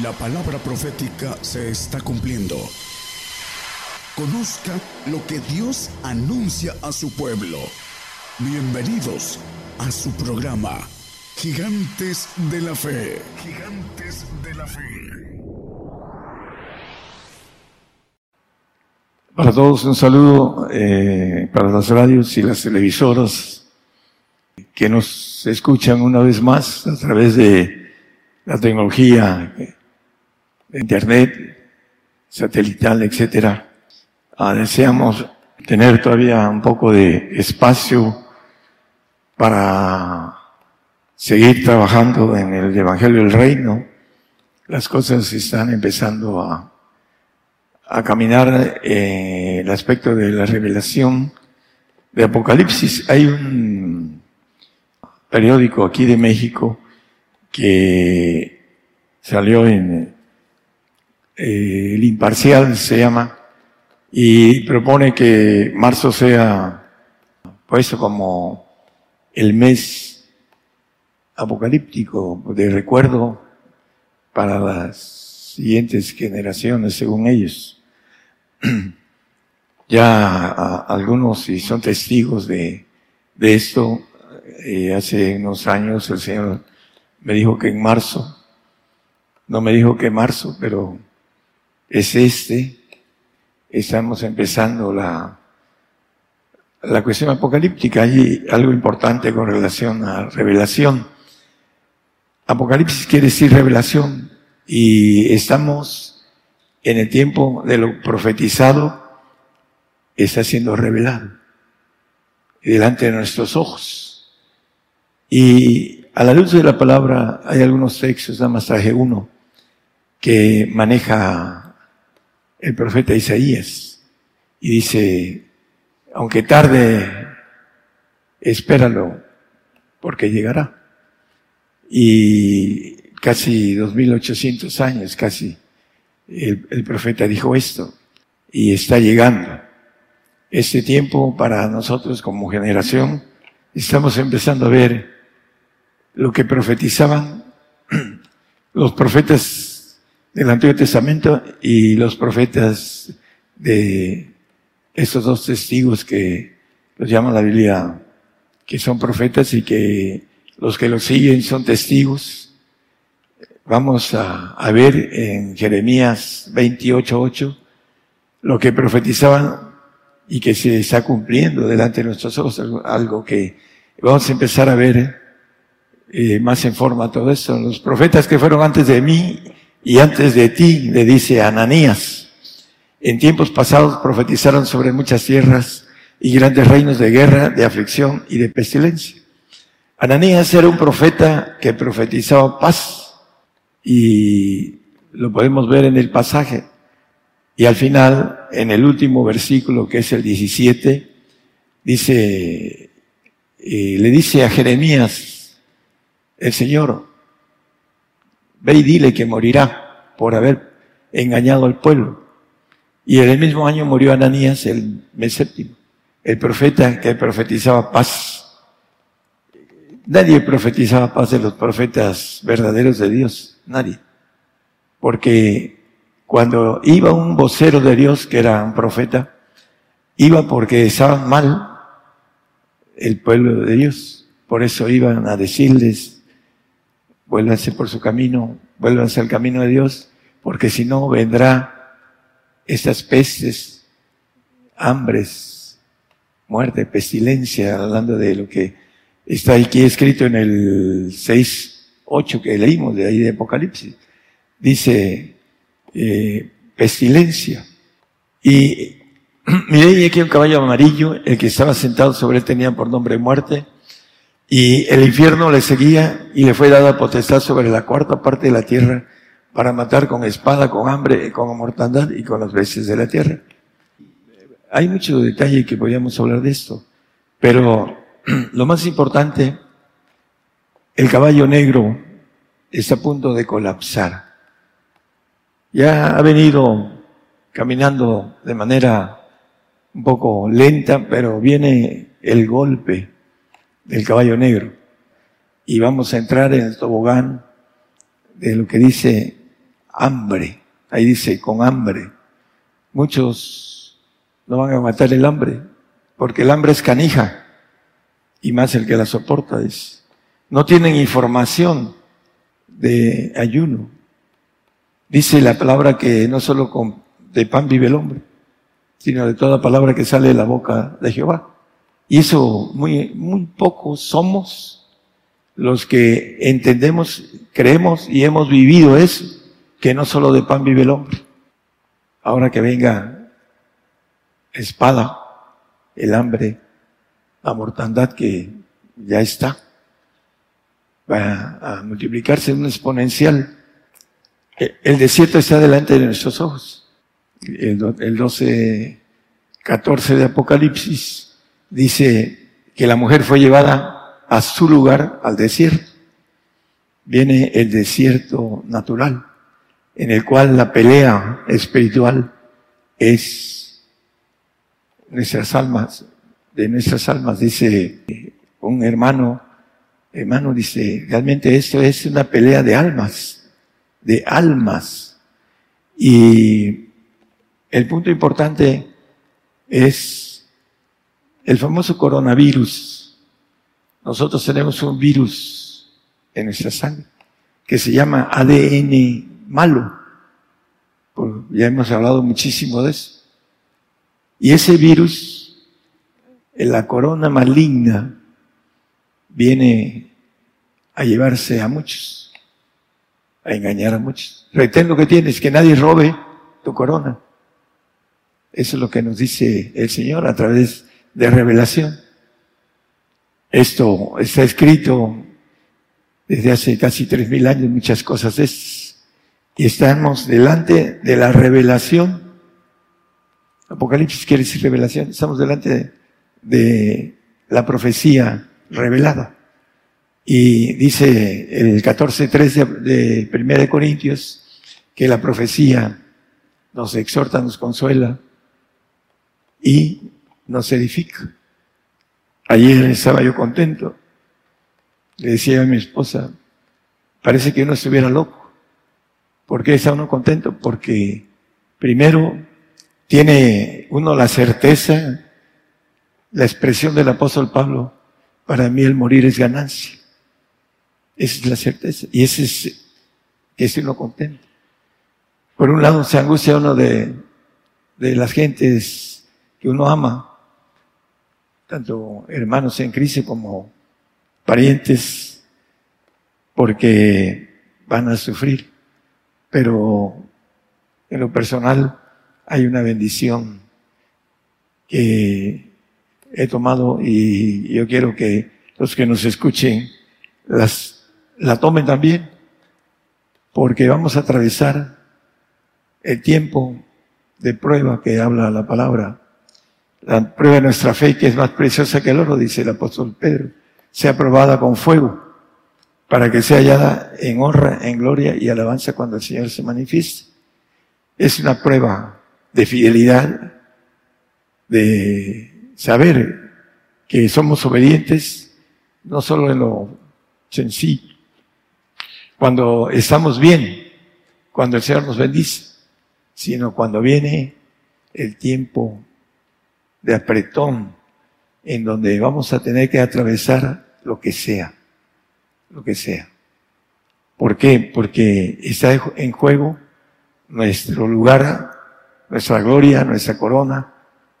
La palabra profética se está cumpliendo. Conozca lo que Dios anuncia a su pueblo. Bienvenidos a su programa, Gigantes de la Fe. Gigantes de la Fe. Para todos un saludo para las radios y las televisoras que nos escuchan una vez más a través de la tecnología, de internet, satelital, etcétera. Deseamos tener todavía un poco de espacio para seguir trabajando en el Evangelio del Reino. Las cosas están empezando a caminar en el aspecto de la revelación de Apocalipsis. Hay un periódico aquí de México que salió en el Imparcial, se llama, y propone que marzo sea puesto como el mes apocalíptico de recuerdo para las siguientes generaciones, según ellos. Ya algunos, y son testigos de esto, hace unos años el Señor me dijo que en marzo, no me dijo que marzo, pero es estamos empezando la cuestión apocalíptica. Hay algo importante con relación a revelación. Apocalipsis quiere decir revelación, y estamos en el tiempo de lo profetizado, está siendo revelado delante de nuestros ojos. Y a la luz de la palabra hay algunos textos, nada más traje uno, que maneja el profeta Isaías, y dice: aunque tarde, espéralo, porque llegará. Y casi 2800 años, casi, el profeta dijo esto, y está llegando. Este tiempo para nosotros como generación, estamos empezando a ver lo que profetizaban los profetas del Antiguo Testamento y los profetas de estos dos testigos que los llaman la Biblia, que son profetas y que los siguen son testigos. Vamos a ver en Jeremías 28:8 lo que profetizaban y que se está cumpliendo delante de nuestros ojos, algo que vamos a empezar a ver más en forma todo esto. Los profetas que fueron antes de mí y antes de ti, le dice Ananías, en tiempos pasados profetizaron sobre muchas tierras y grandes reinos de guerra, de aflicción y de pestilencia. Ananías era un profeta que profetizaba paz, y lo podemos ver en el pasaje. Y al final, en el último versículo, que es el 17, dice, le dice a Jeremías el Señor: ve y dile que morirá por haber engañado al pueblo. Y en el mismo año murió Ananías, el mes séptimo, el profeta que profetizaba paz. Nadie profetizaba paz de los profetas verdaderos de Dios, nadie. Porque cuando iba un vocero de Dios, que era un profeta, iba porque estaban mal el pueblo de Dios. Por eso iban a decirles: vuélvanse por su camino, vuélvanse al camino de Dios, porque si no vendrá estas pestes, hambres, muerte, pestilencia, hablando de lo que está aquí escrito en el 6:8 que leímos de ahí de Apocalipsis. Dice, pestilencia. Y miré aquí un caballo amarillo, el que estaba sentado sobre él tenía por nombre muerte, y el infierno le seguía, y le fue dada potestad sobre la cuarta parte de la tierra para matar con espada, con hambre, con mortandad y con las bestias de la tierra. Hay mucho detalle que podríamos hablar de esto, pero lo más importante, el caballo negro está a punto de colapsar. Ya ha venido caminando de manera un poco lenta, pero viene el golpe del caballo negro, y vamos a entrar en el tobogán de lo que dice hambre. Ahí dice, con hambre. Muchos no van a aguantar el hambre, porque el hambre es canija, y más el que la soporta, dice. No tienen información de ayuno. Dice la palabra que no solo de pan vive el hombre, sino de toda palabra que sale de la boca de Jehová. Y eso, muy pocos somos los que entendemos, creemos y hemos vivido eso, que no solo de pan vive el hombre. Ahora que venga espada, el hambre, la mortandad que ya está, va a multiplicarse en un exponencial. El desierto está delante de nuestros ojos. El 12:14 de Apocalipsis dice que la mujer fue llevada a su lugar, al desierto. Viene el desierto natural, en el cual la pelea espiritual es nuestras almas, de nuestras almas. Dice un hermano, dice, realmente esto es una pelea de almas. Y el punto importante es el famoso coronavirus. Nosotros tenemos un virus en nuestra sangre que se llama ADN malo. Ya hemos hablado muchísimo de eso. Y ese virus, en la corona maligna, viene a llevarse a muchos, a engañar a muchos. Retén lo que tienes, que nadie robe tu corona. Eso es lo que nos dice el Señor a través de revelación. Esto está escrito desde hace casi 3000 años, muchas cosas estas. Y estamos delante de la revelación. Apocalipsis quiere decir revelación. Estamos delante de la profecía revelada. Y dice el 14:3 de 1 Corintios que la profecía nos exhorta, nos consuela y nos edifica. Ayer estaba yo contento. Le decía a mi esposa, parece que uno estuviera loco. ¿Por qué está uno contento? Porque primero tiene uno la certeza, la expresión del apóstol Pablo, para mí el morir es ganancia. Esa es la certeza. Y ese es que estoy uno contento. Por un lado se angustia uno de las gentes que uno ama, tanto hermanos en crisis como parientes, porque van a sufrir. Pero en lo personal hay una bendición que he tomado, y yo quiero que los que nos escuchen la tomen también, porque vamos a atravesar el tiempo de prueba que habla la palabra, la prueba de nuestra fe, que es más preciosa que el oro, dice el apóstol Pedro, sea probada con fuego, para que sea hallada en honra, en gloria y alabanza cuando el Señor se manifieste. Es una prueba de fidelidad, de saber que somos obedientes, no solo en lo sencillo, cuando estamos bien, cuando el Señor nos bendice, sino cuando viene el tiempo de apretón, en donde vamos a tener que atravesar lo que sea. ¿Por qué? Porque está en juego nuestro lugar, nuestra gloria, nuestra corona,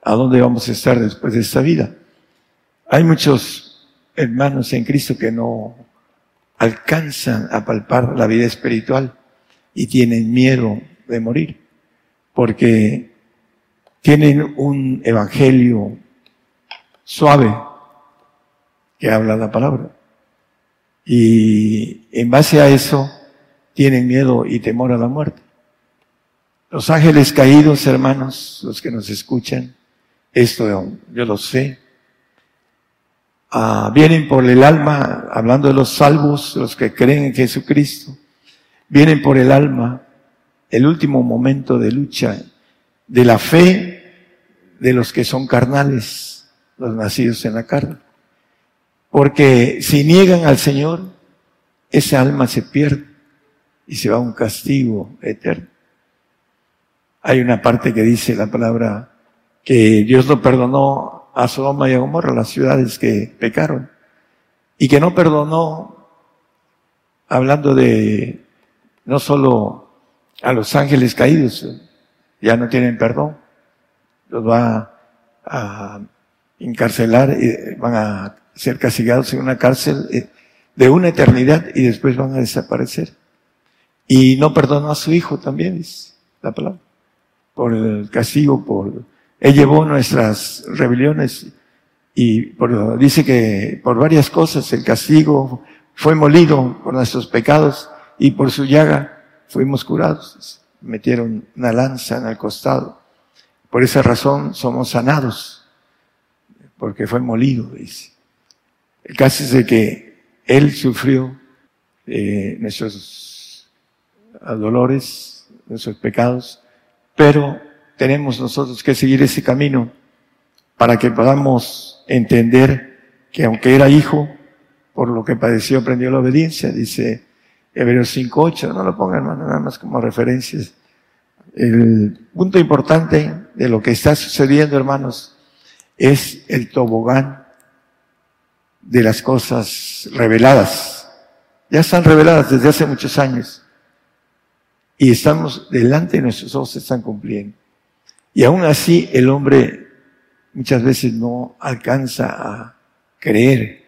a dónde vamos a estar después de esta vida. Hay muchos hermanos en Cristo que no alcanzan a palpar la vida espiritual y tienen miedo de morir, porque tienen un evangelio suave que habla la palabra. Y en base a eso tienen miedo y temor a la muerte. Los ángeles caídos, hermanos, los que nos escuchan, esto yo lo sé, vienen por el alma, hablando de los salvos, los que creen en Jesucristo, vienen por el alma, el último momento de lucha de la fe de los que son carnales, los nacidos en la carne. Porque si niegan al Señor, esa alma se pierde. y se va a un castigo eterno. Hay una parte que dice la palabra que Dios no perdonó a Sodoma y a Gomorra, las ciudades que pecaron, y que no perdonó, hablando de no solo a los ángeles caídos, ya no tienen perdón, los va a encarcelar y van a ser castigados en una cárcel de una eternidad y después van a desaparecer. Y no perdonó a su hijo también, es la palabra, por el castigo, por Él llevó nuestras rebeliones y dice que por varias cosas el castigo fue molido por nuestros pecados y por su llaga fuimos curados. Metieron una lanza en el costado. Por esa razón somos sanados, porque fue molido, dice. El caso es de que Él sufrió nuestros dolores, nuestros pecados, pero tenemos nosotros que seguir ese camino para que podamos entender que aunque era hijo, por lo que padeció aprendió la obediencia, dice Hebreos 5:8, no lo pongan, hermano, nada más como referencias. El punto importante de lo que está sucediendo, hermanos, es el tobogán de las cosas reveladas. Ya están reveladas desde hace muchos años y estamos delante de nuestros ojos, se están cumpliendo. Y aún así el hombre muchas veces no alcanza a creer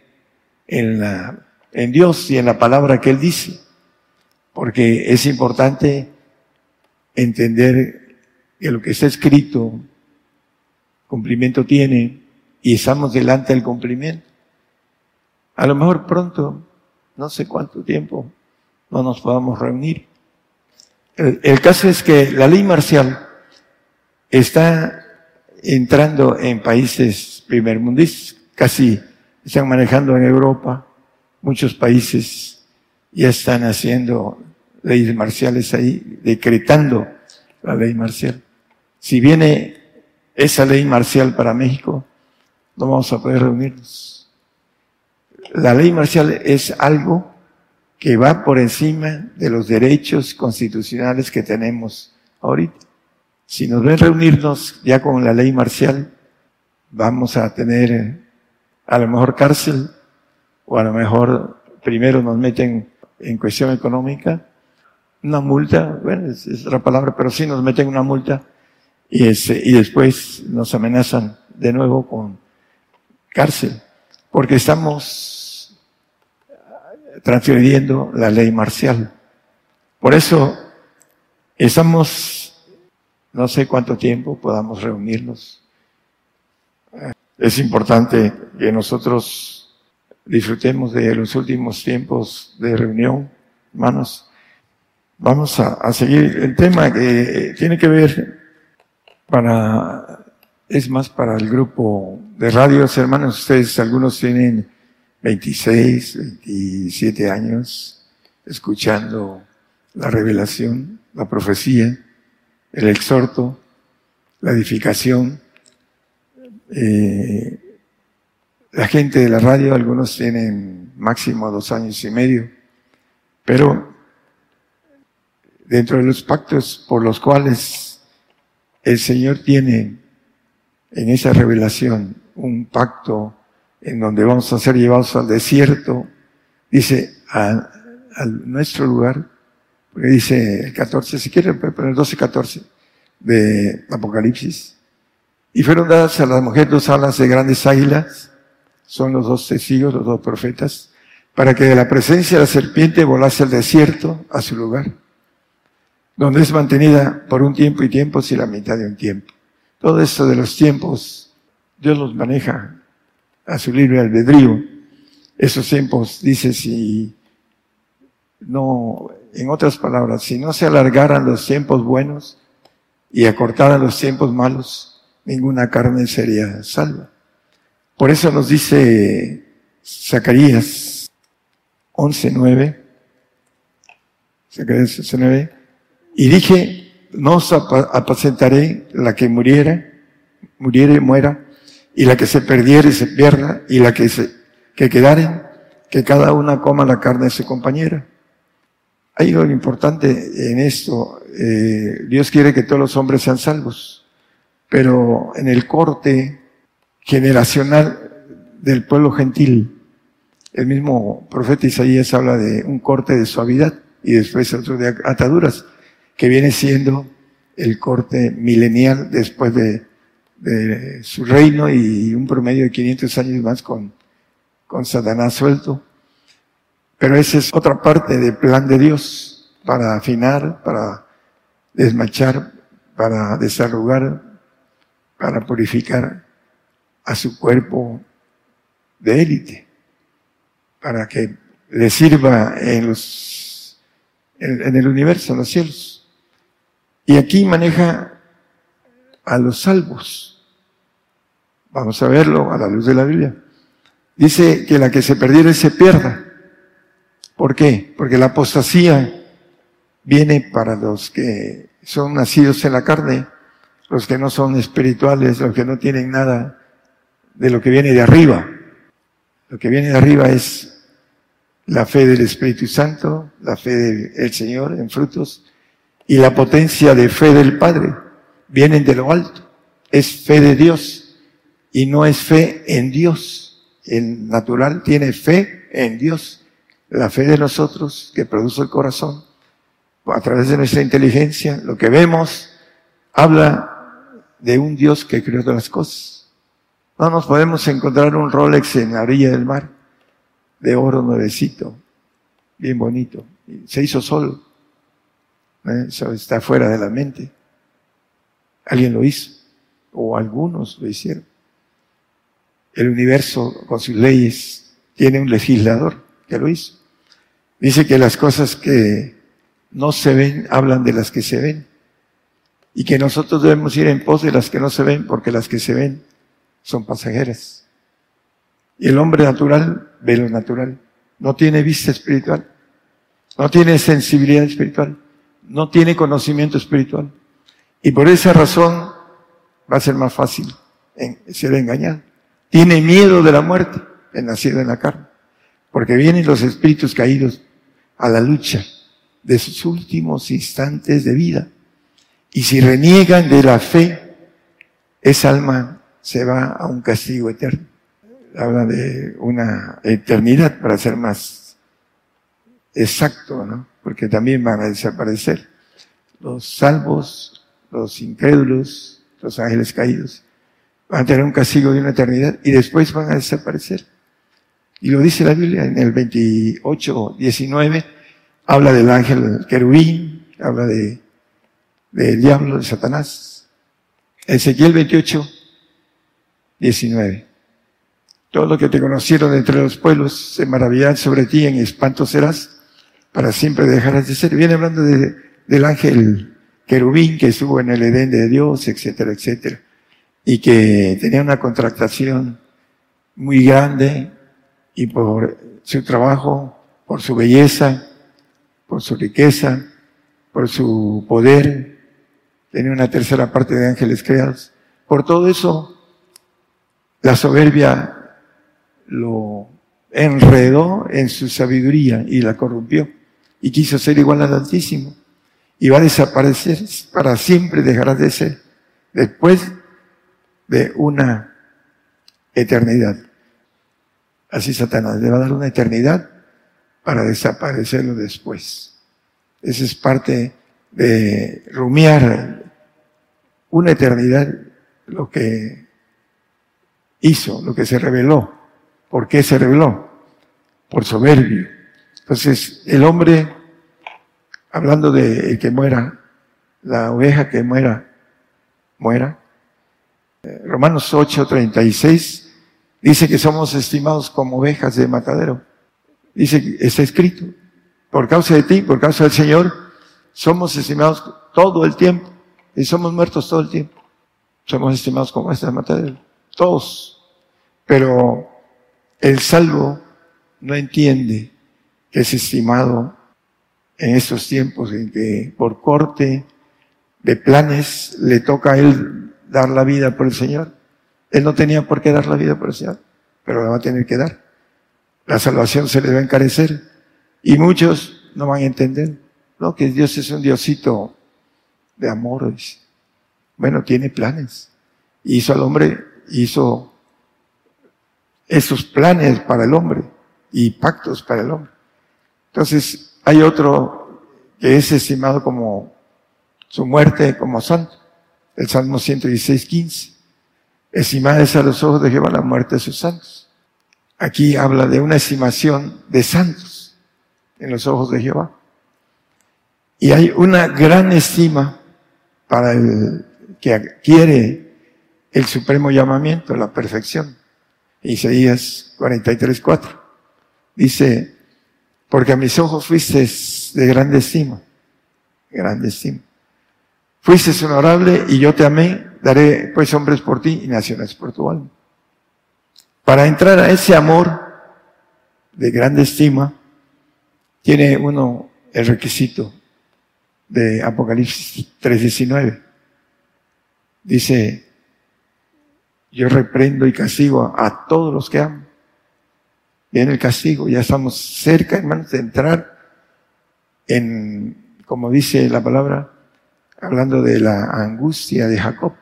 en Dios y en la palabra que Él dice, porque es importante entender que lo que está escrito cumplimiento tiene y estamos delante del cumplimiento. A lo mejor pronto, no sé cuánto tiempo, no nos podamos reunir. El caso es que la ley marcial está entrando en países primermundistas, casi están manejando en Europa, muchos países ya están haciendo leyes marciales ahí, decretando la ley marcial. Si viene esa ley marcial para México, no vamos a poder reunirnos. La ley marcial es algo que va por encima de los derechos constitucionales que tenemos ahorita. Si nos ven reunirnos ya con la ley marcial, vamos a tener a lo mejor cárcel, o a lo mejor primero nos meten en cuestión económica, una multa, bueno, es otra palabra, pero sí nos meten una multa y después nos amenazan de nuevo con cárcel, porque estamos transgrediendo la ley marcial. Por eso estamos... No sé cuánto tiempo podamos reunirnos. Es importante que nosotros disfrutemos de los últimos tiempos de reunión, hermanos. Vamos a seguir el tema que tiene que ver es más para el grupo de radios, hermanos. Ustedes, algunos tienen 26, 27 años escuchando la revelación, la profecía, el exhorto, la edificación. La gente de la radio, algunos tienen máximo 2 años y medio, pero dentro de los pactos por los cuales el Señor tiene en esa revelación un pacto en donde vamos a ser llevados al desierto, dice a nuestro lugar, porque dice el 14, si quieren poner 12:14 de Apocalipsis. Y fueron dadas a las mujeres 2 alas de grandes águilas, son los 2 testigos, los 2 profetas, para que de la presencia de la serpiente volase al desierto, a su lugar, donde es mantenida por un tiempo y tiempos y la mitad de un tiempo. Todo esto de los tiempos, Dios los maneja a su libre albedrío. Esos tiempos, dice, en otras palabras, si no se alargaran los tiempos buenos y acortaran los tiempos malos, ninguna carne sería salva. Por eso nos dice Zacarías 11:9, Zacarías 11:9, y dije, no os apacentaré la que muriere y muera, y la que se perdiere y se pierda, y la que quedare, que cada una coma la carne de su compañera. Ahí lo importante en esto, Dios quiere que todos los hombres sean salvos, pero en el corte generacional del pueblo gentil, el mismo profeta Isaías habla de un corte de suavidad y después otro de ataduras, que viene siendo el corte milenial después de su reino y un promedio de 500 años más con Satanás suelto. Pero esa es otra parte del plan de Dios, para afinar, para desmachar, para desarrugar, para purificar a su cuerpo de élite, para que le sirva en el universo, en los cielos. Y aquí maneja a los salvos. Vamos a verlo a la luz de la Biblia. Dice que la que se perdiera se pierda. ¿Por qué? Porque la apostasía viene para los que son nacidos en la carne, los que no son espirituales, los que no tienen nada de lo que viene de arriba. Lo que viene de arriba es la fe del Espíritu Santo, la fe del Señor en frutos, y la potencia de fe del Padre. Vienen de lo alto. Es fe de Dios, y no es fe en Dios. El natural tiene fe en Dios. La fe de nosotros, que produce el corazón, a través de nuestra inteligencia, lo que vemos, habla de un Dios que creó todas las cosas. No nos podemos encontrar un Rolex en la orilla del mar, de oro nuevecito, bien bonito. Se hizo solo. Eso está fuera de la mente. Alguien lo hizo, o algunos lo hicieron. El universo, con sus leyes, tiene un legislador que lo hizo. Dice que las cosas que no se ven hablan de las que se ven, y que nosotros debemos ir en pos de las que no se ven, porque las que se ven son pasajeras. Y el hombre natural ve lo natural, no tiene vista espiritual, no tiene sensibilidad espiritual, no tiene conocimiento espiritual, y por esa razón va a ser más fácil ser engañado. Tiene miedo de la muerte, el nacido en la carne. Porque vienen los espíritus caídos a la lucha de sus últimos instantes de vida. Y si reniegan de la fe, esa alma se va a un castigo eterno. Habla de una eternidad, para ser más exacto, ¿no? Porque también van a desaparecer los salvos, los incrédulos, los ángeles caídos. Van a tener un castigo de una eternidad y después van a desaparecer. Y lo dice la Biblia en el 28, 19, habla del ángel querubín, habla del diablo, de Satanás. Ezequiel 28, 19. Todos los que te conocieron de entre los pueblos se maravillarán sobre ti, en espanto serás, para siempre dejarás de ser. Viene hablando del ángel querubín que estuvo en el Edén de Dios, etcétera, etcétera. Y que tenía una contratación muy grande, y por su trabajo, por su belleza, por su riqueza, por su poder, tenía una tercera parte de ángeles creados. Por todo eso, la soberbia lo enredó en su sabiduría y la corrompió, y quiso ser igual al Altísimo, y va a desaparecer, para siempre dejará de ser, después de una eternidad. Así Satanás le va a dar una eternidad para desaparecerlo después. Esa es parte de rumiar una eternidad, lo que hizo, lo que se reveló. ¿Por qué se reveló? Por soberbio. Entonces, el hombre, hablando de el que muera, la oveja que muera. Romanos 8:36. Dice que somos estimados como ovejas de matadero. Dice que está escrito, por causa de ti, por causa del Señor, somos estimados todo el tiempo, y somos muertos todo el tiempo. Somos estimados como ovejas de matadero, todos. Pero el salvo no entiende que es estimado en estos tiempos en que por corte de planes le toca a él dar la vida por el Señor. Él no tenía por qué dar la vida por el Señor, pero la va a tener que dar. La salvación se les va a encarecer, y muchos no van a entender. No, que Dios es un Diosito de amor. Bueno, tiene planes. Hizo al hombre, hizo esos planes para el hombre y pactos para el hombre. Entonces, hay otro que es estimado como su muerte como santo. El Salmo 116:15. Estimada es a los ojos de Jehová la muerte de sus santos. Aquí habla de una estimación de santos en los ojos de Jehová. Y hay una gran estima para el que adquiere el supremo llamamiento, la perfección. Isaías 43:4 dice, porque a mis ojos fuiste de grande estima, grande estima. Fuiste honorable y yo te amé, daré pues hombres por ti y naciones por tu alma. Para entrar a ese amor de grande estima, tiene uno el requisito de Apocalipsis 3:19. Dice, yo reprendo y castigo a todos los que amo. Viene el castigo, ya estamos cerca, hermanos, de entrar en, como dice la palabra, hablando de la angustia de Jacob.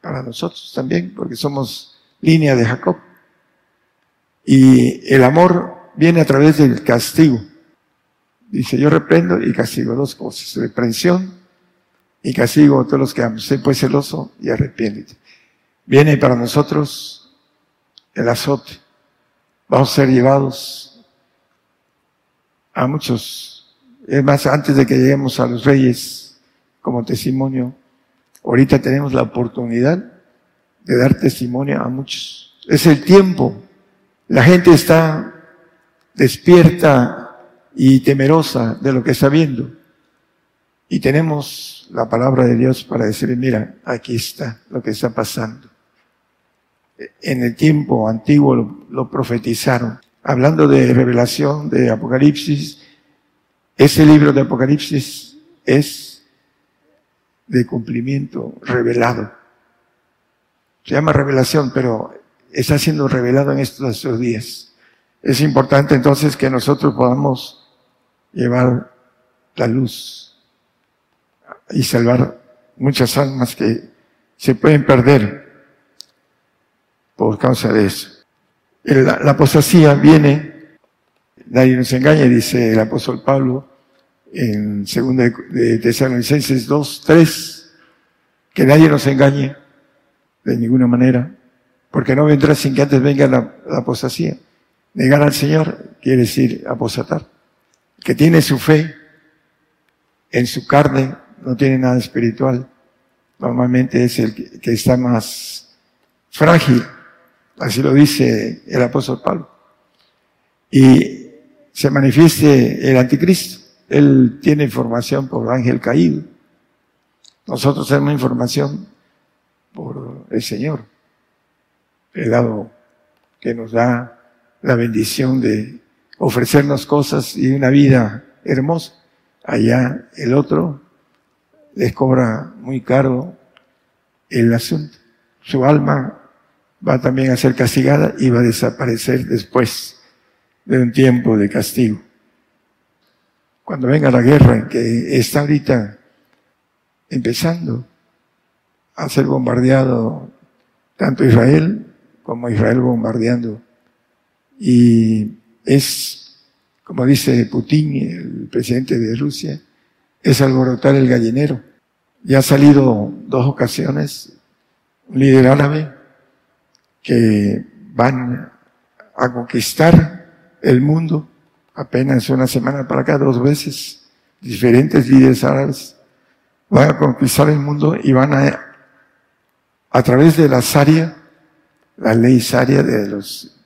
Para nosotros también, porque somos línea de Jacob. Y el amor viene a través del castigo. Dice, yo reprendo y castigo, dos cosas, reprensión y castigo a todos los que aman. Sé pues celoso y arrepiéntete. Viene para nosotros el azote. Vamos a ser llevados a muchos. Es más, antes de que lleguemos a los reyes como testimonio, ahorita tenemos la oportunidad de dar testimonio a muchos. Es el tiempo. La gente está despierta y temerosa de lo que está viendo. Y tenemos la palabra de Dios para decir, mira, aquí está lo que está pasando. En el tiempo antiguo lo profetizaron. Hablando de Revelación, de Apocalipsis, ese libro de Apocalipsis es de cumplimiento revelado. Se llama Revelación, pero está siendo revelado en estos días. Es importante entonces que nosotros podamos llevar la luz y salvar muchas almas que se pueden perder por causa de eso. La apostasía viene, nadie nos engaña, dice el apóstol Pablo en 2 Tesalonicenses 2:3, que nadie nos engañe de ninguna manera, porque no vendrá sin que antes venga la apostasía. Negar al Señor quiere decir apostatar. Que tiene su fe en su carne, no tiene nada espiritual. Normalmente es el que está más frágil, así lo dice el apóstol Pablo. Y se manifieste el anticristo. Él tiene información por ángel caído. Nosotros tenemos información por el Señor, el lado que nos da la bendición de ofrecernos cosas y una vida hermosa. Allá el otro les cobra muy caro el asunto. Su alma va también a ser castigada y va a desaparecer después de un tiempo de castigo. Cuando venga la guerra que está ahorita empezando a ser bombardeado tanto Israel como Israel bombardeando, y es, como dice Putin, el presidente de Rusia, es alborotar el gallinero. Ya ha salido 2 ocasiones un líder árabe que van a conquistar el mundo, apenas una semana para acá, 2 veces, diferentes líderes árabes van a conquistar el mundo y van a través de la Sharia, la ley Sharia de los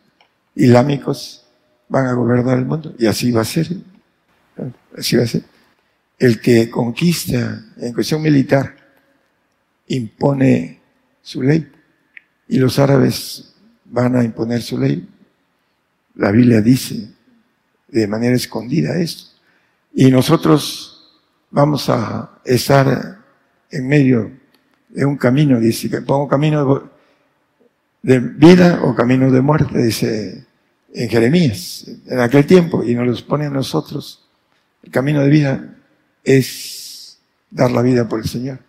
islámicos, van a gobernar el mundo. Y así va a ser. Así va a ser. El que conquista en cuestión militar impone su ley. Y los árabes van a imponer su ley. La Biblia dice de manera escondida esto. Y nosotros vamos a estar en medio de un camino, dice, que pongo camino de vida o camino de muerte, dice en Jeremías, en aquel tiempo, y nos los pone a nosotros El camino de vida es dar la vida por el Señor.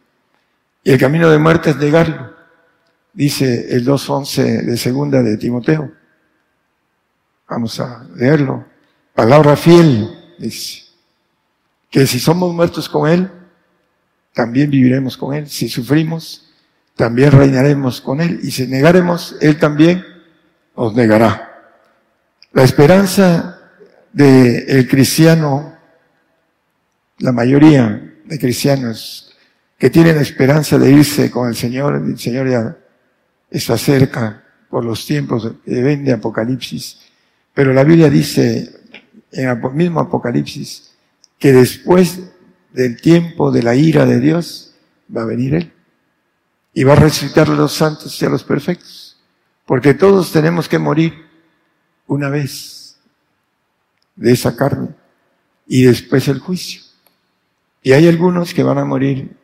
Y el camino de muerte es negarlo. Dice el 2:11 de segunda de Timoteo. Vamos a leerlo. Palabra fiel, dice, que si somos muertos con Él, también viviremos con Él. Si sufrimos, también reinaremos con Él. Y si negaremos, Él también nos negará. La esperanza del cristiano, la mayoría de cristianos que tienen esperanza de irse con el Señor ya está cerca por los tiempos que ven de Apocalipsis. Pero la Biblia dice, en el mismo Apocalipsis, que después del tiempo de la ira de Dios, va a venir Él. Y va a resucitar a los santos y a los perfectos. Porque todos tenemos que morir una vez de esa carne. Y después el juicio. Y hay algunos que van a morir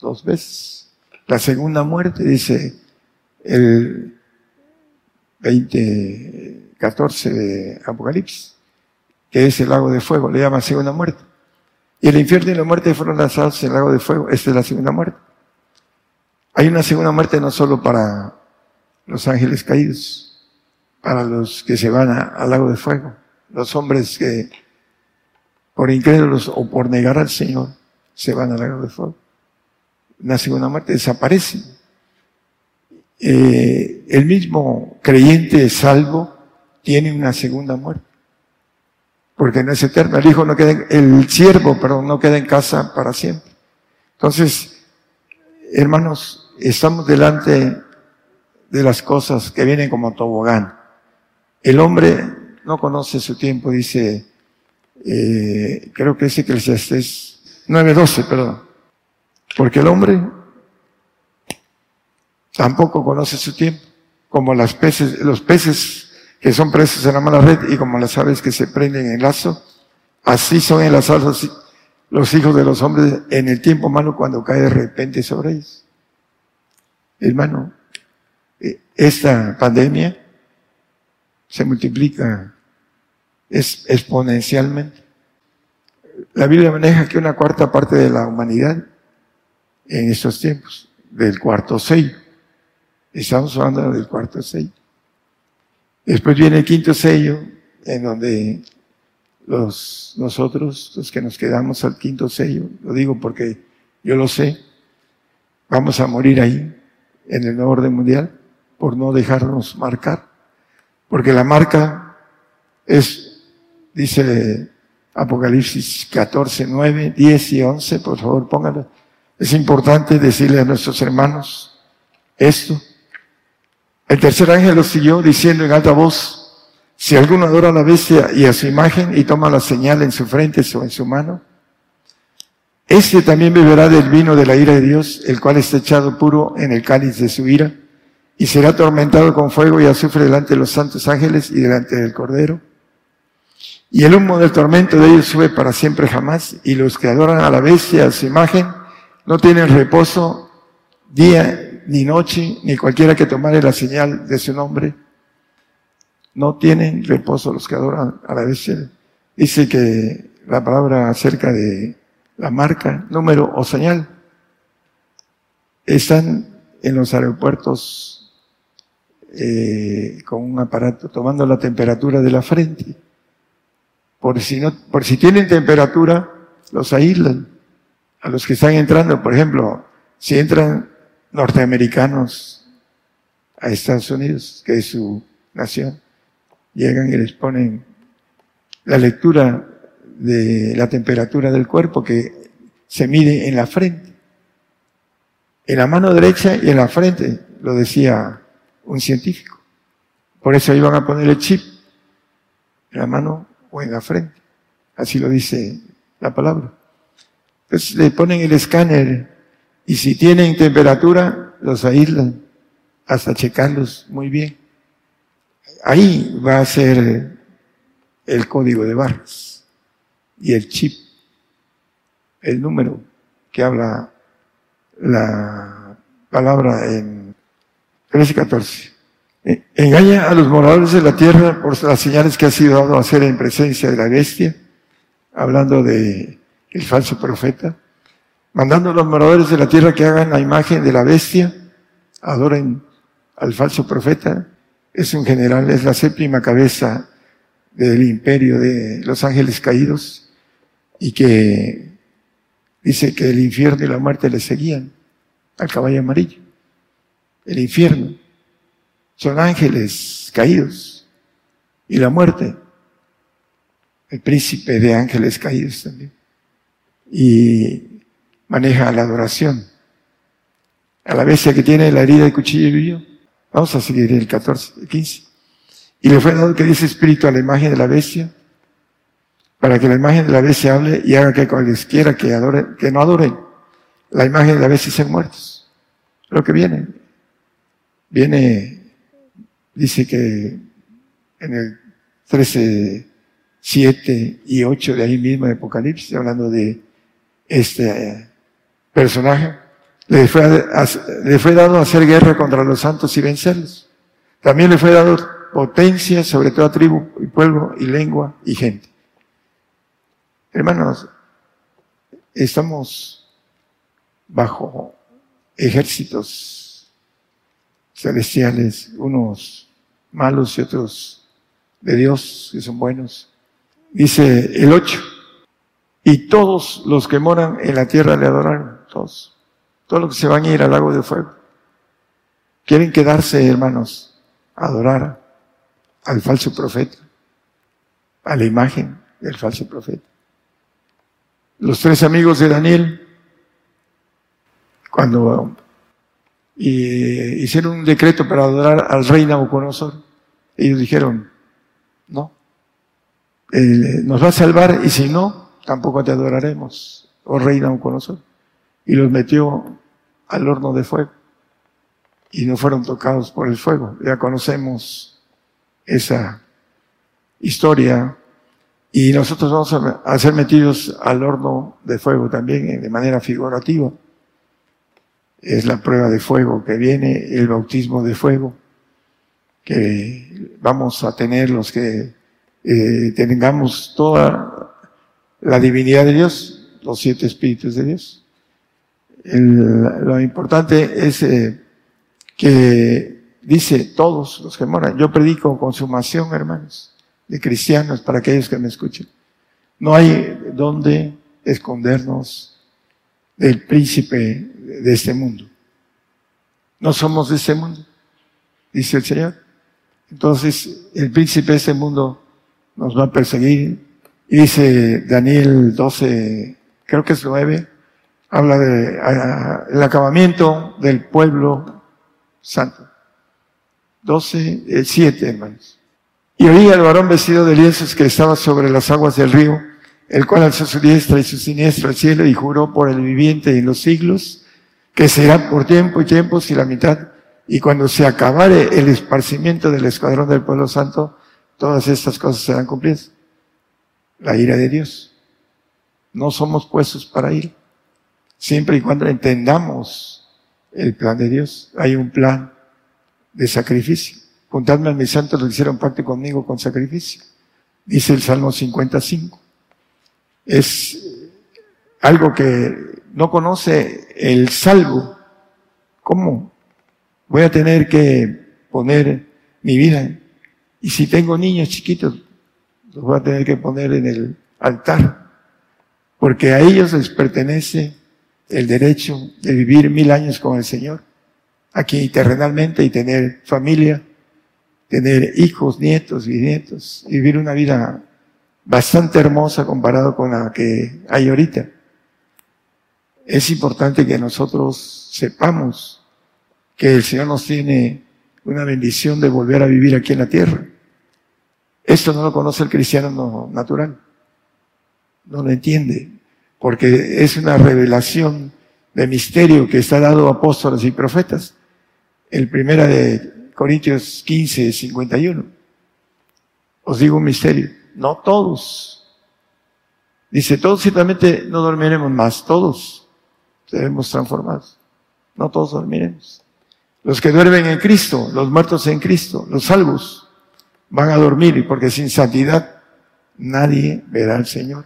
dos veces. La segunda muerte, dice el 20:14 de Apocalipsis, que es el lago de fuego, le llama segunda muerte. Y el infierno y la muerte fueron lanzados en el lago de fuego. Esta es la segunda muerte. Hay una segunda muerte no solo para los ángeles caídos, para los que se van al lago de fuego, los hombres que por incrédulos o por negar al Señor se van al lago de fuego. Una segunda muerte, desaparecen. El mismo creyente salvo tiene una segunda muerte, porque no es eterna. El hijo no queda, el siervo, perdón, no queda en casa para siempre. Entonces, hermanos, estamos delante de las cosas que vienen como tobogán. El hombre no conoce su tiempo, dice, creo que es Eclesiastés 9:12, perdón. Porque el hombre tampoco conoce su tiempo, como las peces, los peces que son presos en la mala red y como las aves que se prenden en lazo, así son enlazados los hijos de los hombres en el tiempo malo cuando cae de repente sobre ellos. Hermano, esta pandemia se multiplica exponencialmente. La Biblia maneja que una cuarta parte de la humanidad en estos tiempos, del cuarto sello. Estamos hablando del cuarto sello. Después viene el quinto sello, en donde nosotros, los que nos quedamos al quinto sello, lo digo porque yo lo sé, vamos a morir ahí, en el nuevo orden mundial, por no dejarnos marcar. Porque la marca es, dice Apocalipsis 14, 9, 10 y 11, por favor pónganlo. Es importante decirle a nuestros hermanos esto. El tercer ángel lo siguió diciendo en alta voz: si alguno adora a la bestia y a su imagen y toma la señal en su frente o en su mano, este también beberá del vino de la ira de Dios, el cual está echado puro en el cáliz de su ira, y será atormentado con fuego y azufre delante de los santos ángeles y delante del Cordero. Y el humo del tormento de ellos sube para siempre jamás, y los que adoran a la bestia y a su imagen no tienen reposo día ni noche, ni cualquiera que tomare la señal de su nombre. No tienen reposo los que adoran a la bestia. Dice que la palabra acerca de la marca, número o señal, están en los aeropuertos con un aparato tomando la temperatura de la frente. Por si tienen temperatura, los aíslan. A los que están entrando, por ejemplo, si entran norteamericanos a Estados Unidos, que es su nación, llegan y les ponen la lectura de la temperatura del cuerpo que se mide en la frente. En la mano derecha y en la frente, lo decía un científico. Por eso iban a poner el chip en la mano o en la frente. Así lo dice la palabra. Entonces le ponen el escáner y si tienen temperatura, los aíslan hasta checarlos muy bien. Ahí va a ser el código de barras y el chip, el número que habla la palabra en 13:14. Engaña a los moradores de la tierra por las señales que ha sido dado a hacer en presencia de la bestia, hablando de el falso profeta, mandando a los moradores de la tierra que hagan la imagen de la bestia, adoren al falso profeta. Es un general, es la séptima cabeza del imperio de los ángeles caídos, y que dice que el infierno y la muerte le seguían al caballo amarillo. El infierno son ángeles caídos, y la muerte, el príncipe de ángeles caídos también, y maneja la adoración a la bestia que tiene la herida de cuchillo vivo. Vamos a seguir el 14, 15. Y le fue dado que diese espíritu a la imagen de la bestia, para que la imagen de la bestia hable y haga que cualesquiera que adore, que no adoren la imagen de la bestia, sean muertos. Lo que viene, dice que en el 13, 7 y 8 de ahí mismo de Apocalipsis, hablando de este personaje, le fue dado hacer guerra contra los santos y vencerlos. También le fue dado potencia sobre toda tribu y pueblo y lengua y gente. Hermanos, estamos bajo ejércitos celestiales, unos malos y otros de Dios, que son buenos. Dice el 8, y todos los que moran en la tierra le adoraron, todos los que se van a ir al lago de fuego. Quieren quedarse, hermanos, a adorar al falso profeta, a la imagen del falso profeta. Los tres amigos de Daniel, cuando hicieron un decreto para adorar al rey Nabucodonosor, ellos dijeron, no, nos va a salvar, y si no, tampoco te adoraremos, oh rey Nabucodonosor. Y los metió al horno de fuego, y no fueron tocados por el fuego. Ya conocemos esa historia, y nosotros vamos a ser metidos al horno de fuego también, de manera figurativa. Es la prueba de fuego que viene, el bautismo de fuego, que vamos a tener los que tengamos toda la divinidad de Dios, los 7 espíritus de Dios. Lo importante es que dice todos los que moran. Yo predico consumación, hermanos, de cristianos, para aquellos que me escuchen. No hay donde escondernos del príncipe de este mundo. No somos de este mundo, dice el Señor. Entonces, el príncipe de este mundo nos va a perseguir. Y dice Daniel 12, creo que es 9, habla del acabamiento del pueblo santo. 12, 7, hermanos. Y oí al varón vestido de lienzos que estaba sobre las aguas del río, el cual alzó su diestra y su siniestra al cielo, y juró por el viviente en los siglos, que será por tiempo y tiempos y la mitad, y cuando se acabare el esparcimiento del escuadrón del pueblo santo, todas estas cosas serán cumplidas. La ira de Dios. No somos puestos para ir, siempre y cuando entendamos el plan de Dios. Hay un plan de sacrificio. Juntadme a mis santos, lo hicieron pacto conmigo con sacrificio, dice el Salmo 55. Es algo que no conoce el salvo. ¿Cómo voy a tener que poner mi vida? Y si tengo niños chiquitos, los voy a tener que poner en el altar, porque a ellos les pertenece el derecho de vivir 1000 años con el Señor, aquí terrenalmente, y tener familia, tener hijos, nietos, bisnietos, vivir una vida bastante hermosa comparado con la que hay ahorita. Es importante que nosotros sepamos que el Señor nos tiene una bendición de volver a vivir aquí en la tierra. Esto no lo conoce el cristiano natural, no lo entiende, porque es una revelación de misterio que está dado a apóstoles y profetas. El primera de Corintios 15, 51. Os digo un misterio, no todos. Dice, todos ciertamente no dormiremos, más todos seremos transformados. No todos dormiremos. Los que duermen en Cristo, los muertos en Cristo, los salvos, van a dormir, porque sin santidad nadie verá al Señor.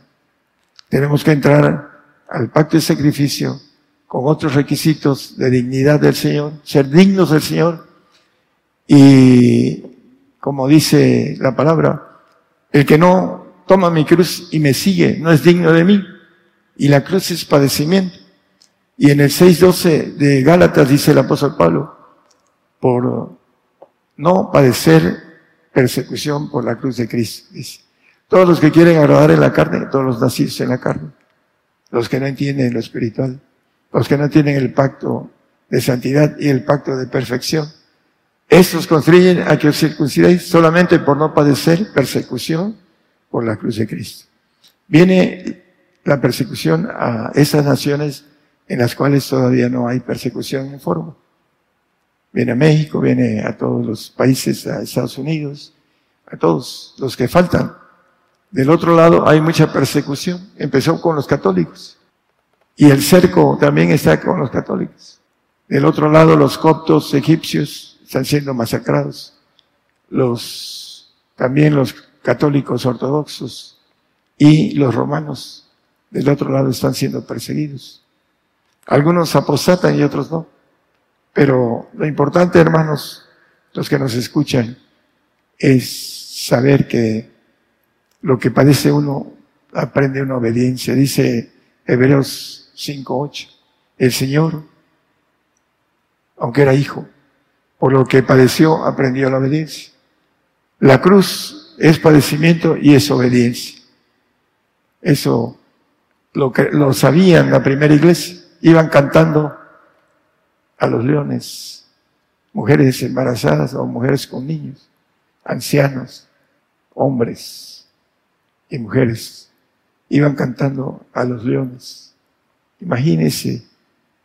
Tenemos que entrar al pacto de sacrificio con otros requisitos de dignidad del Señor, ser dignos del Señor, y como dice la palabra, el que no toma mi cruz y me sigue no es digno de mí, y la cruz es padecimiento. Y en el 6:12 de Gálatas dice el apóstol Pablo, por no padecer persecución por la cruz de Cristo, dice. Todos los que quieren agradar en la carne, todos los nacidos en la carne, los que no entienden lo espiritual, los que no tienen el pacto de santidad y el pacto de perfección, estos constriñen a que os circuncidéis solamente por no padecer persecución por la cruz de Cristo. Viene la persecución a esas naciones en las cuales todavía no hay persecución en forma. Viene a México, viene a todos los países, a Estados Unidos, a todos los que faltan. Del otro lado hay mucha persecución. Empezó con los católicos. Y el cerco también está con los católicos. Del otro lado los coptos egipcios están siendo masacrados. También los católicos ortodoxos y los romanos del otro lado están siendo perseguidos. Algunos apostatan y otros no. Pero lo importante, hermanos, los que nos escuchan, es saber que lo que padece uno, aprende una obediencia. Dice Hebreos 5:8, el Señor, aunque era hijo, por lo que padeció, aprendió la obediencia. La cruz es padecimiento y es obediencia. Eso lo sabía en la primera iglesia. Iban cantando a los leones, mujeres embarazadas o mujeres con niños, ancianos, hombres y mujeres, iban cantando a los leones. Imagínense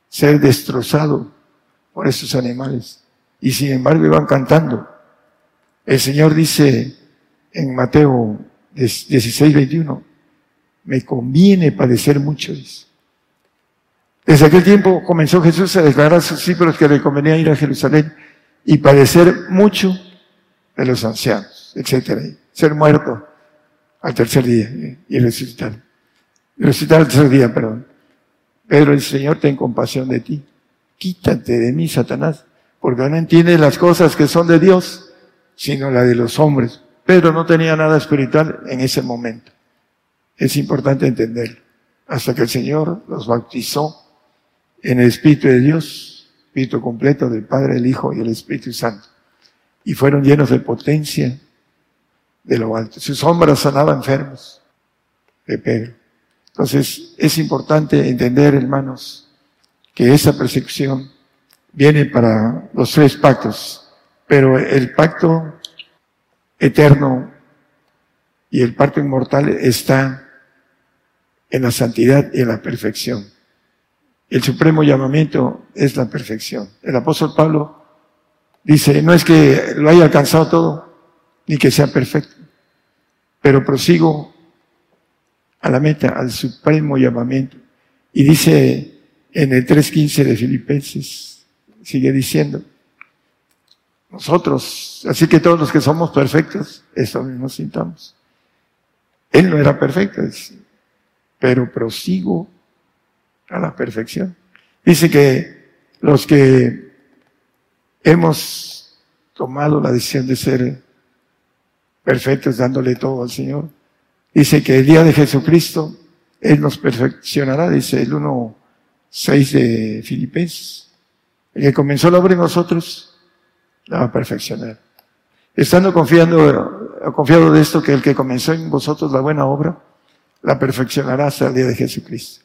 ser destrozado por esos animales, y sin embargo iban cantando. El Señor dice en Mateo 16:21, me conviene padecer mucho. Desde aquel tiempo comenzó Jesús a declarar a sus discípulos que le convenía ir a Jerusalén y padecer mucho de los ancianos, etcétera, ser muerto al tercer día y resucitar. Resucitar al tercer día, perdón. Pedro, el Señor, ten compasión de ti. Quítate de mí, Satanás, porque no entiendes las cosas que son de Dios, sino las de los hombres. Pedro no tenía nada espiritual en ese momento. Es importante entenderlo. Hasta que el Señor los bautizó en el Espíritu de Dios, Espíritu completo del Padre, el Hijo y el Espíritu Santo. Y fueron llenos de potencia de lo alto. Sus sombras sanaban enfermos de Pedro. Entonces, es importante entender, hermanos, que esa persecución viene para los tres pactos, pero el pacto eterno y el pacto inmortal está en la santidad y en la perfección. El supremo llamamiento es la perfección. El apóstol Pablo dice, no es que lo haya alcanzado todo, ni que sea perfecto, pero prosigo a la meta, al supremo llamamiento. Y dice en el 3:15 de Filipenses, sigue diciendo, nosotros, así que todos los que somos perfectos, eso mismo sintamos. Él no era perfecto, dice, pero prosigo a la perfección. Dice que los que hemos tomado la decisión de ser perfectos, dándole todo al Señor. Dice que el día de Jesucristo, Él nos perfeccionará, dice el 1:6 de Filipenses. El que comenzó la obra en nosotros, la va a perfeccionar. Estando confiado de esto, que el que comenzó en vosotros la buena obra, la perfeccionará hasta el día de Jesucristo.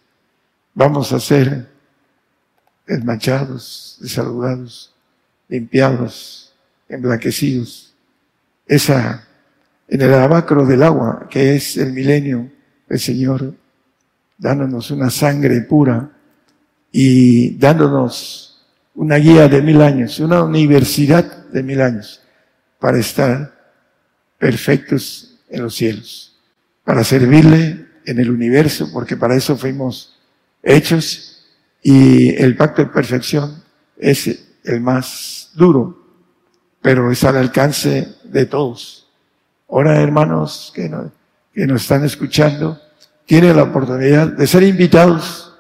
Vamos a ser desmanchados, desaludados, limpiados, emblanquecidos. En el lavacro del agua, que es el milenio, el Señor dándonos una sangre pura y dándonos una guía de 1000 años, una universidad de 1000 años para estar perfectos en los cielos, para servirle en el universo, porque para eso fuimos hechos, y el pacto de perfección es el más duro, pero es al alcance de todos. Ahora, hermanos que nos están escuchando, tienen la oportunidad de ser invitados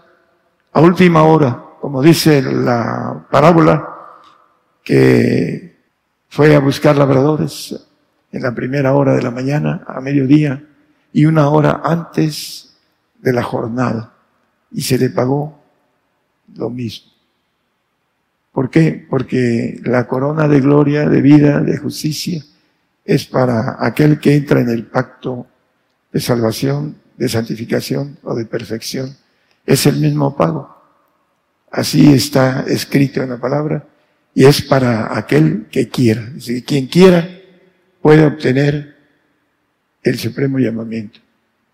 a última hora, como dice la parábola, que fue a buscar labradores en la primera hora de la mañana, a mediodía, y una hora antes de la jornada, y se le pagó lo mismo. ¿Por qué? Porque la corona de gloria, de vida, de justicia, es para aquel que entra en el pacto de salvación, de santificación o de perfección. Es el mismo pago. Así está escrito en la palabra, y es para aquel que quiera. Es decir, quien quiera puede obtener el supremo llamamiento,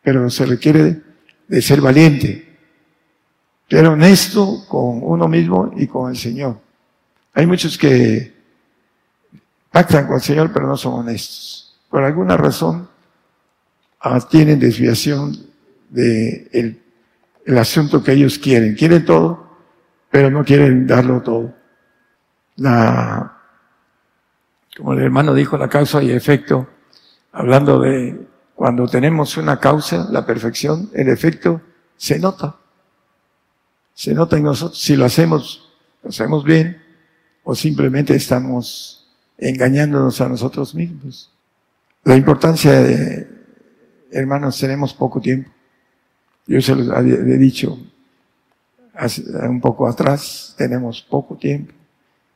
pero se requiere de ser valiente, ser honesto con uno mismo y con el Señor. Hay muchos que pactan con el Señor pero no son honestos. Por alguna razón tienen desviación del asunto que ellos quieren. Quieren todo, pero no quieren darlo todo. Como el hermano dijo, la causa y efecto, hablando de cuando tenemos una causa, la perfección, el efecto se nota. Se nota en nosotros. Si lo hacemos bien, o simplemente estamos engañándonos a nosotros mismos. La importancia de, hermanos, tenemos poco tiempo. Yo se los he dicho hace un poco atrás, tenemos poco tiempo.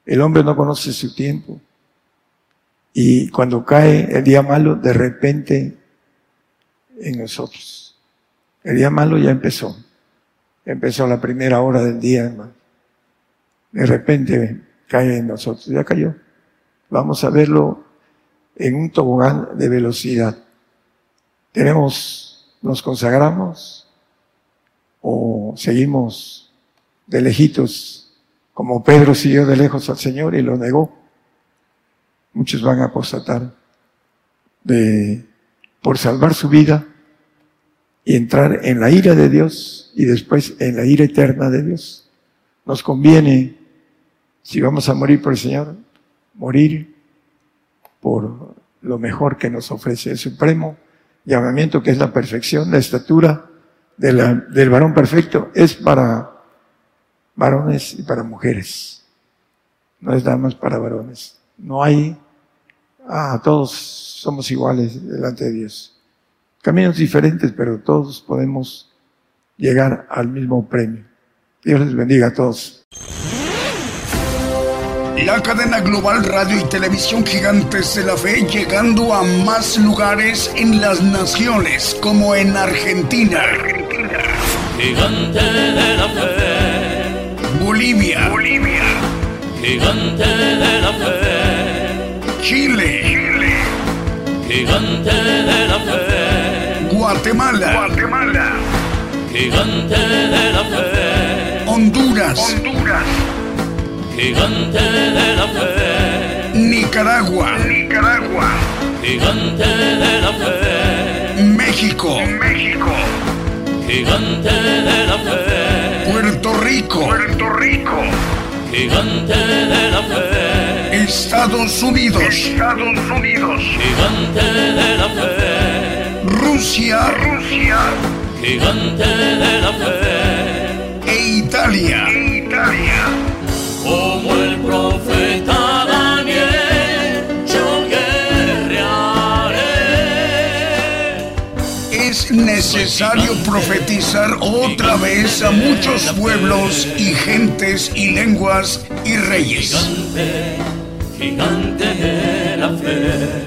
El hombre no conoce su tiempo. Y cuando cae el día malo, de repente, en nosotros. El día malo ya empezó. Empezó la primera hora del día, hermano. De repente cae en nosotros. Ya cayó. Vamos a verlo en un tobogán de velocidad. Nos consagramos o seguimos de lejitos, como Pedro siguió de lejos al Señor y lo negó. Muchos van a apostatar por salvar su vida y entrar en la ira de Dios y después en la ira eterna de Dios. Nos conviene, si vamos a morir por el Señor, morir por lo mejor que nos ofrece el supremo llamamiento, que es la perfección. La estatura del varón perfecto es para varones y para mujeres. No es nada más para varones. No hay, todos somos iguales delante de Dios. Caminos diferentes, pero todos podemos llegar al mismo premio. Dios les bendiga a todos. La cadena global radio y televisión Gigantes de la Fe, llegando a más lugares en las naciones, como en Argentina. Gigante de la Fe. Bolivia. Gigante de la Fe. Chile. Gigante de la Fe. Guatemala. Gigante de la Fe. Honduras. Gigante de la Fe. Nicaragua. Gigante de la Fe. México. Gigante de la Fe. Puerto Rico. Gigante de la Fe. Estados Unidos. Gigante de la Fe. Rusia. Gigante de la Fe. E Italia. Como el profeta Daniel, yo guerrearé. Es necesario profetizar otra vez a muchos pueblos y gentes y lenguas y reyes. Gigante de la fe.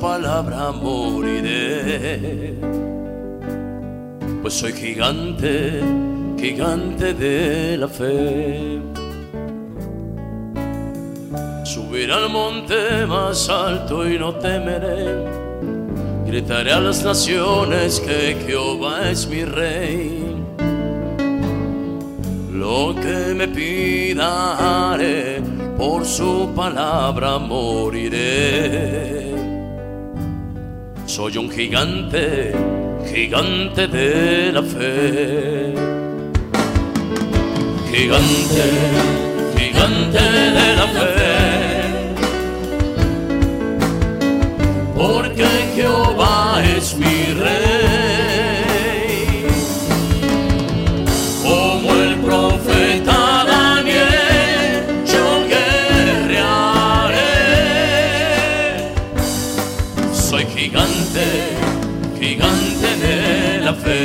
Palabra moriré, pues soy gigante, gigante de la fe. Subiré al monte más alto y no temeré, gritaré a las naciones que Jehová es mi rey. Lo que me pida haré, por su palabra moriré. Soy un gigante, gigante de la fe. Gigante, gigante de la fe, porque Jehová es mi rey. Como el profeta Daniel, yo guerrearé. Soy gigante, gigante de la fe.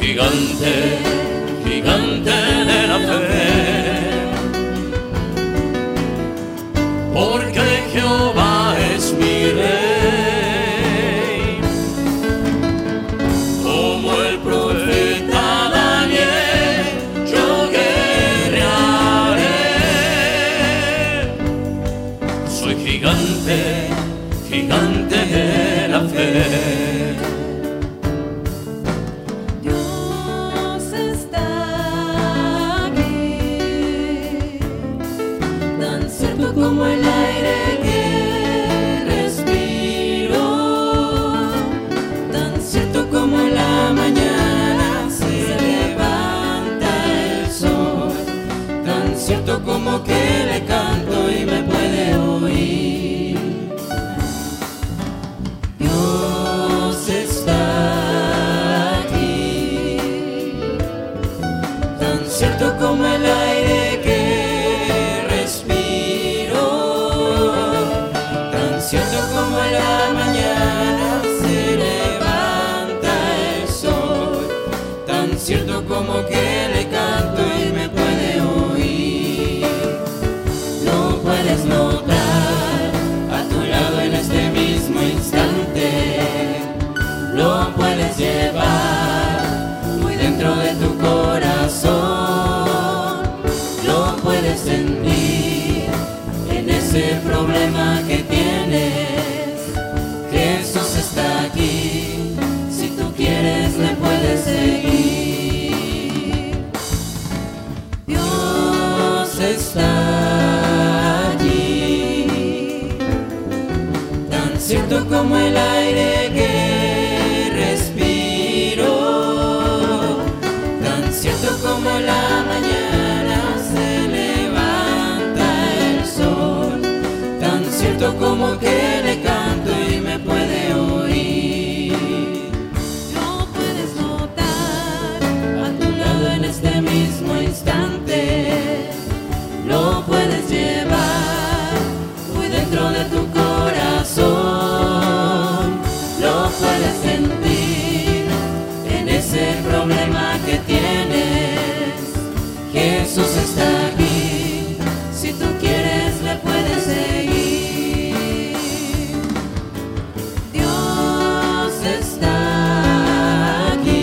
Gigante, gigante de la fe, porque Jehová es mi rey. Como el profeta Daniel, yo guerrearé. Soy gigante, gigante de la fe. Como el aire que respiro, tan cierto como la mañana se levanta el sol, tan cierto como que le canto y me puede oír. Dios está aquí, tan cierto como el aire que como a la mañana se levanta el sol, tan cierto como que le canto y me puede oír. Lo puedes notar a tu lado en este mismo instante, lo puedes llevar muy dentro de tu corazón, lo puedes sentir en ese problema que me puedes seguir. Dios está allí, tan cierto como el aire que respiro, tan cierto como la mañana se levanta el sol, tan cierto como que le canto y me puede oír. Este mismo instante lo puedes llevar muy dentro de tu corazón, lo puedes sentir en ese problema que tienes. Jesús está aquí, si tú quieres le puedes seguir. Dios está aquí,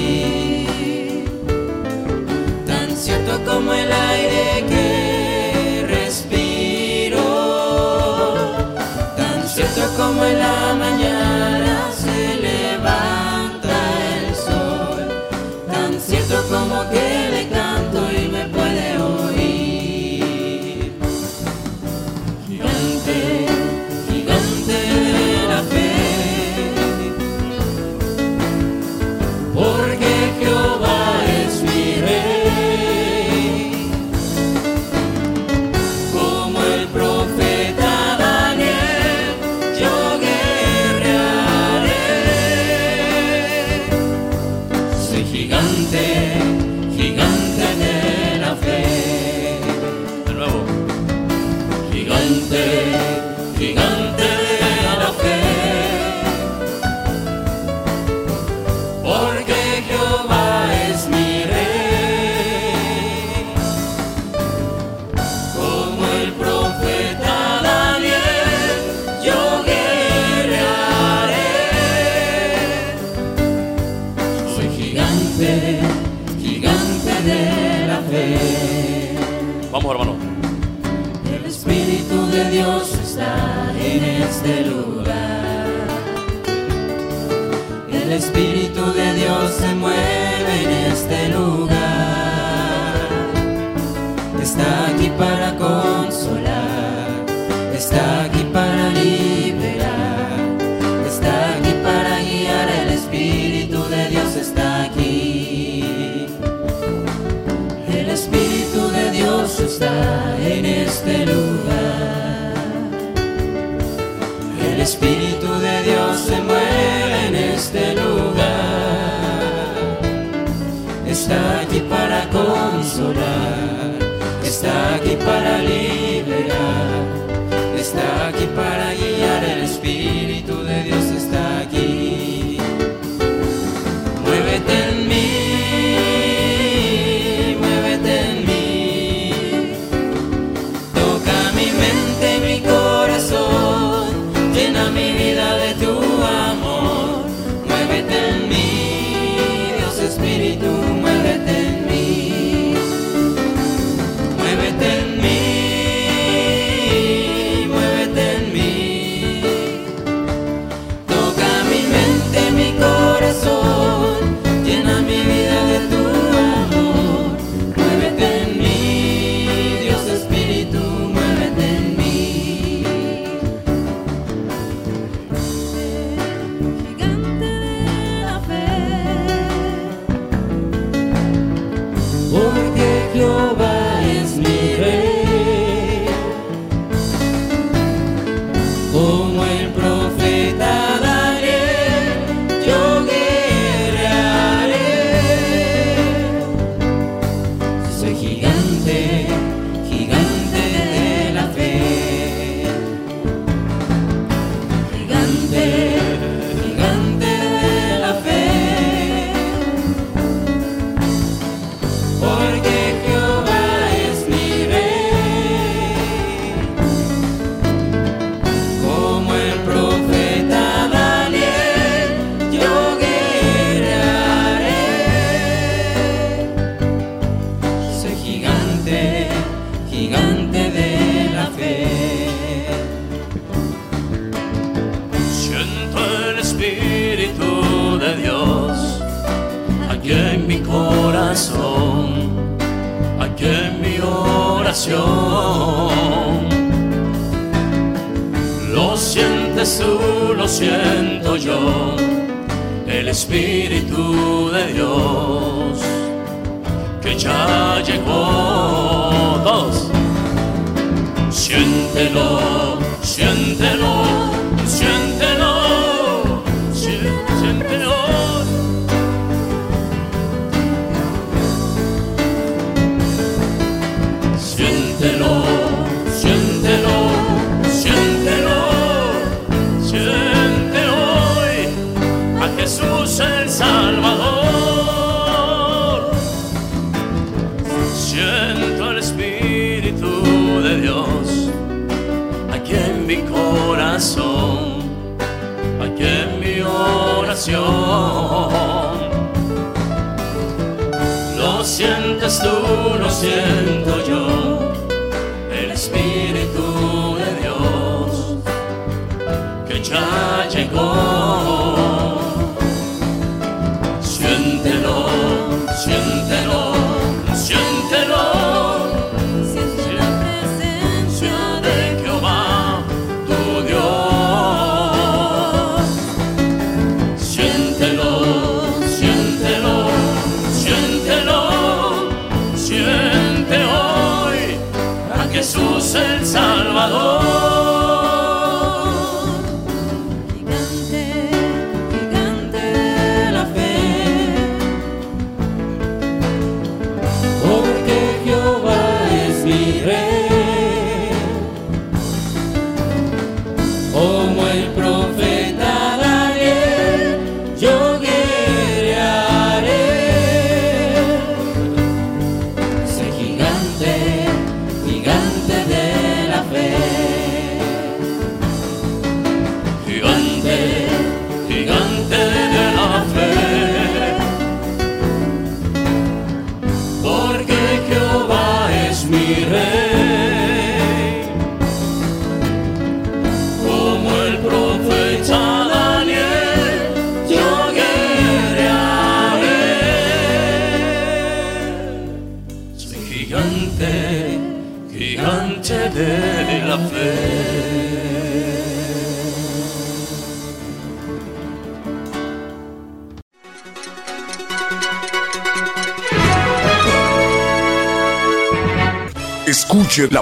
como el aire que respiro, tan cierto como en la mañana se levanta el sol, tan cierto como que le canto y me puede oír. Gigante, gigante de la fe, porque Jehová es mi rey. Gigante de la fe, porque Jehová es mi rey. Como el profeta Daniel, yo guerrearé. gigante de la fe. Vamos, hermano. El Espíritu de Dios está en este lugar. El Espíritu de Dios se mueve en este lugar. Está aquí para consolar, está aquí para liberar, está aquí para guiar. El Espíritu de Dios está aquí. El Espíritu de Dios está en este lugar. El Espíritu de Dios se mueve en este lugar. Está aquí para consolar, está aquí para liberar, está aquí para guiar. El Espíritu de Dios está aquí. Muévete en mí, muévete en mí. Toca mi mente y mi corazón, llena mi vida de tu amor. Muévete en mí, Dios Espíritu, muévete en mí. Muévete en mí, muévete en mí. Toca mi mente, mi corazón, llena mi vida de tu amor. Muévete en mí, Dios Espíritu, muévete en mí. Gigante de la fe, porque Jehová es mi rey, como el profeta Daniel, yo guerrearé. Soy gigante, gigante de la fe, gigante, gigante de la fe. Porque Jehová es mi rey, como el profeta Daniel, yo guerrearé. Soy gigante, gigante de la fe. Siento el Espíritu de Dios aquí en mi corazón, aquí en mi oración. Lo sientes tú, lo siento yo, el Espíritu de Dios que ya llegó. Dos. Siéntelo, siéntelo, siéntelo, siéntelo. Siéntelo, siéntelo, siéntelo, siéntelo hoy a Jesús el Salvador. Siento el Espíritu de Dios aquí en mi corazón, aquí en mi oración. Lo sientes tú, lo siento yo, el Espíritu de Dios que ya llegó. Siéntelo, siéntelo, siéntelo. Siento la presencia de Jehová, tu Dios. Siéntelo, siéntelo, siéntelo, siente hoy a Jesús el Salvador. Gigante, gigante de la fe, porque Jehová es mi rey, como el profeta Daniel, yo guerrearé. Soy gigante, gigante de la fe. la fe. Escuche la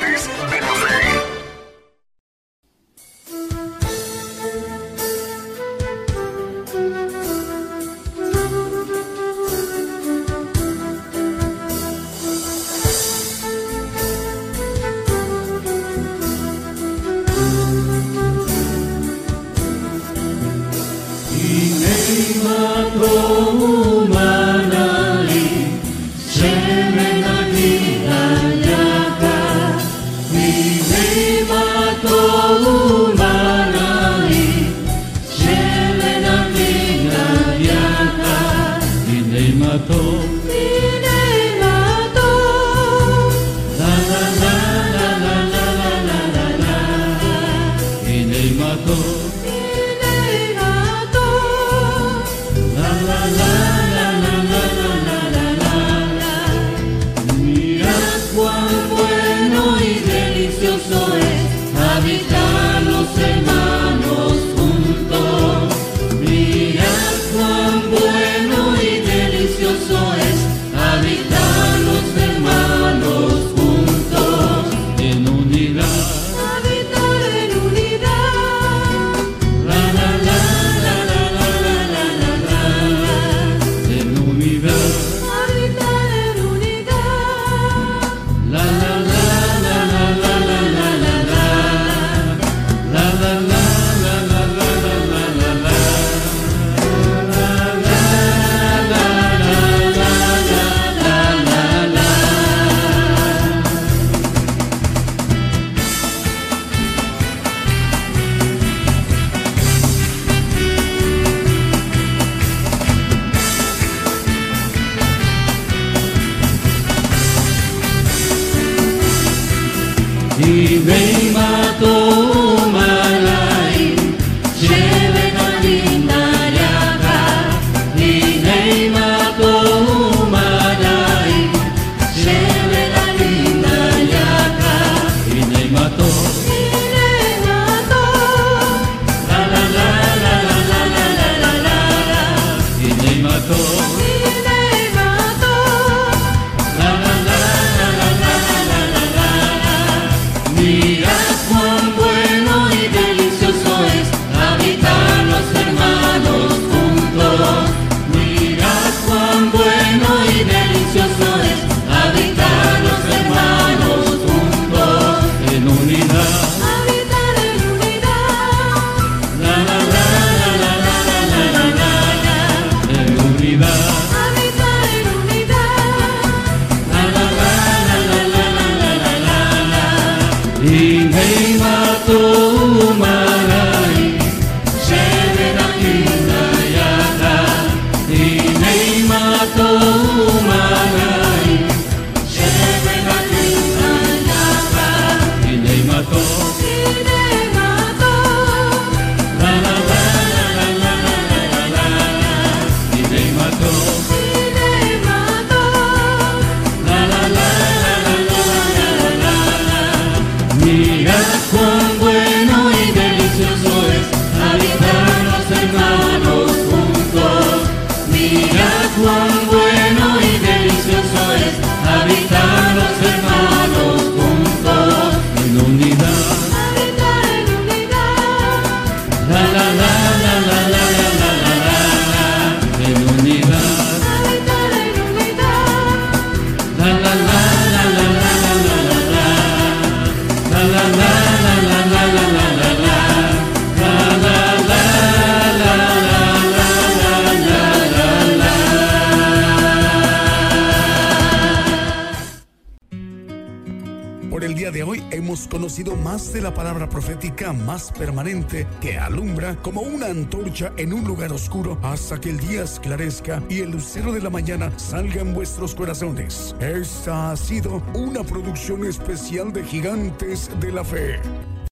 de la Mira cuán bueno. día de hoy hemos conocido más de la palabra profética más permanente, que alumbra como una antorcha en un lugar oscuro hasta que el día esclarezca y el lucero de la mañana salga en vuestros corazones. Esta ha sido una producción especial de Gigantes de la Fe.